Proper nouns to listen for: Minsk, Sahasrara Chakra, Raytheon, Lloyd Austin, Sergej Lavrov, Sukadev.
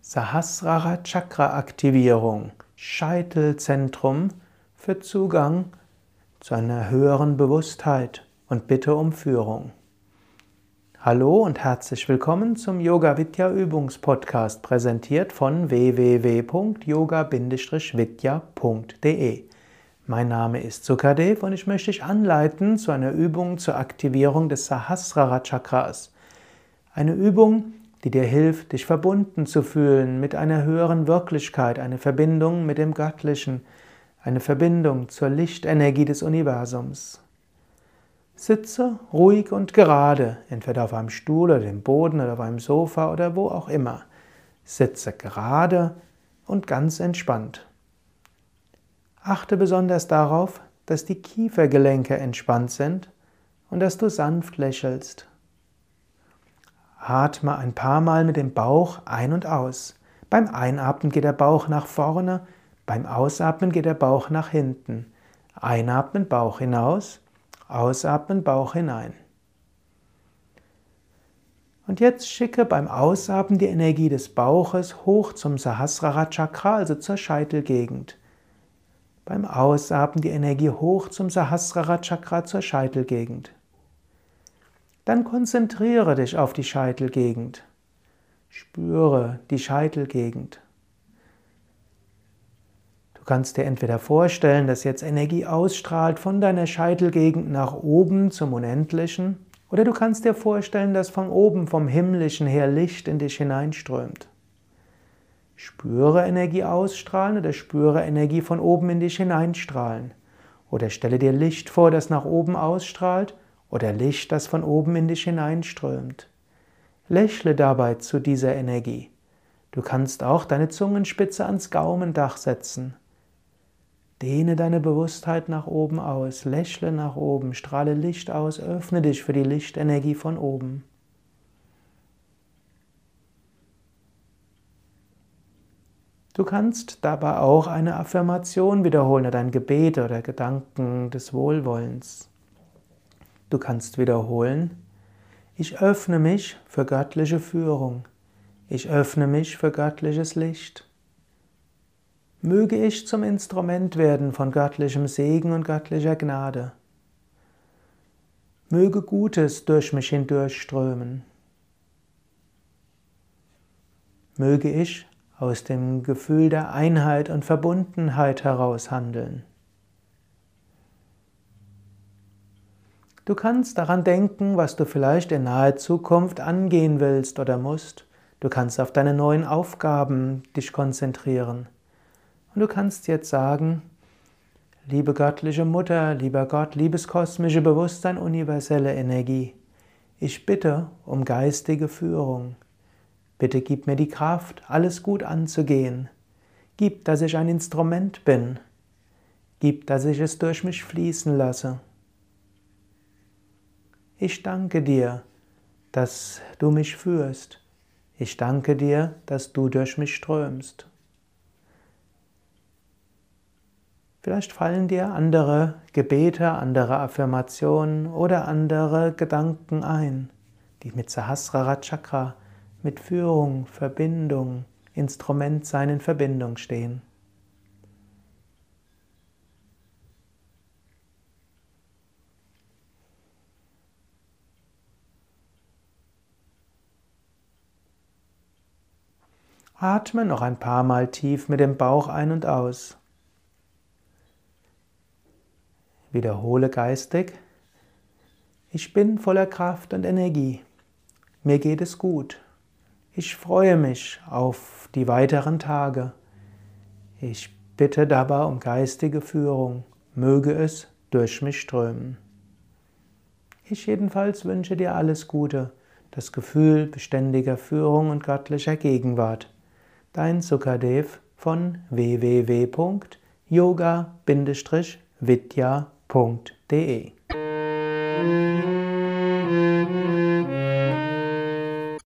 Sahasrara Chakra Aktivierung, Scheitelzentrum für Zugang zu einer höheren Bewusstheit und bitte um Führung. Hallo und herzlich willkommen zum Yoga Vidya Übungspodcast, präsentiert von www.yoga-vidya.de. Mein Name ist Sukadev und ich möchte dich anleiten zu einer Übung zur Aktivierung des Sahasrara Chakras. Eine Übung, die dir hilft, dich verbunden zu fühlen mit einer höheren Wirklichkeit, eine Verbindung mit dem Göttlichen, eine Verbindung zur Lichtenergie des Universums. Sitze ruhig und gerade, entweder auf einem Stuhl oder dem Boden oder auf einem Sofa oder wo auch immer. Sitze gerade und ganz entspannt. Achte besonders darauf, dass die Kiefergelenke entspannt sind und dass du sanft lächelst. Atme ein paar Mal mit dem Bauch ein und aus. Beim Einatmen geht der Bauch nach vorne, beim Ausatmen geht der Bauch nach hinten. Einatmen, Bauch hinaus, ausatmen, Bauch hinein. Und jetzt schicke beim Ausatmen die Energie des Bauches hoch zum Sahasrara Chakra, also zur Scheitelgegend. Beim Ausatmen die Energie hoch zum Sahasrara Chakra, zur Scheitelgegend. Dann konzentriere dich auf die Scheitelgegend. Spüre die Scheitelgegend. Du kannst dir entweder vorstellen, dass jetzt Energie ausstrahlt von deiner Scheitelgegend nach oben zum Unendlichen, oder du kannst dir vorstellen, dass von oben, vom Himmlischen her Licht in dich hineinströmt. Spüre Energie ausstrahlen oder spüre Energie von oben in dich hineinstrahlen. Oder stelle dir Licht vor, das nach oben ausstrahlt, oder Licht, das von oben in dich hineinströmt. Lächle dabei zu dieser Energie. Du kannst auch deine Zungenspitze ans Gaumendach setzen. Dehne deine Bewusstheit nach oben aus, lächle nach oben, strahle Licht aus, öffne dich für die Lichtenergie von oben. Du kannst dabei auch eine Affirmation wiederholen oder ein Gebet oder Gedanken des Wohlwollens. Du kannst wiederholen: Ich öffne mich für göttliche Führung. Ich öffne mich für göttliches Licht. Möge ich zum Instrument werden von göttlichem Segen und göttlicher Gnade. Möge Gutes durch mich hindurchströmen. Möge ich aus dem Gefühl der Einheit und Verbundenheit heraus handeln. Du kannst daran denken, was du vielleicht in naher Zukunft angehen willst oder musst. Du kannst auf deine neuen Aufgaben dich konzentrieren. Und du kannst jetzt sagen: Liebe göttliche Mutter, lieber Gott, liebes kosmische Bewusstsein, universelle Energie, ich bitte um geistige Führung. Bitte gib mir die Kraft, alles gut anzugehen. Gib, dass ich ein Instrument bin. Gib, dass ich es durch mich fließen lasse. Ich danke dir, dass du mich führst. Ich danke dir, dass du durch mich strömst. Vielleicht fallen dir andere Gebete, andere Affirmationen oder andere Gedanken ein, die mit Sahasrara Chakra, mit Führung, Verbindung, Instrument sein in Verbindung stehen. Atme noch ein paar Mal tief mit dem Bauch ein und aus. Wiederhole geistig: Ich bin voller Kraft und Energie. Mir geht es gut. Ich freue mich auf die weiteren Tage. Ich bitte dabei um geistige Führung. Möge es durch mich strömen. Ich jedenfalls wünsche dir alles Gute, das Gefühl beständiger Führung und göttlicher Gegenwart. Dein Sukadev von www.yoga-vidya.de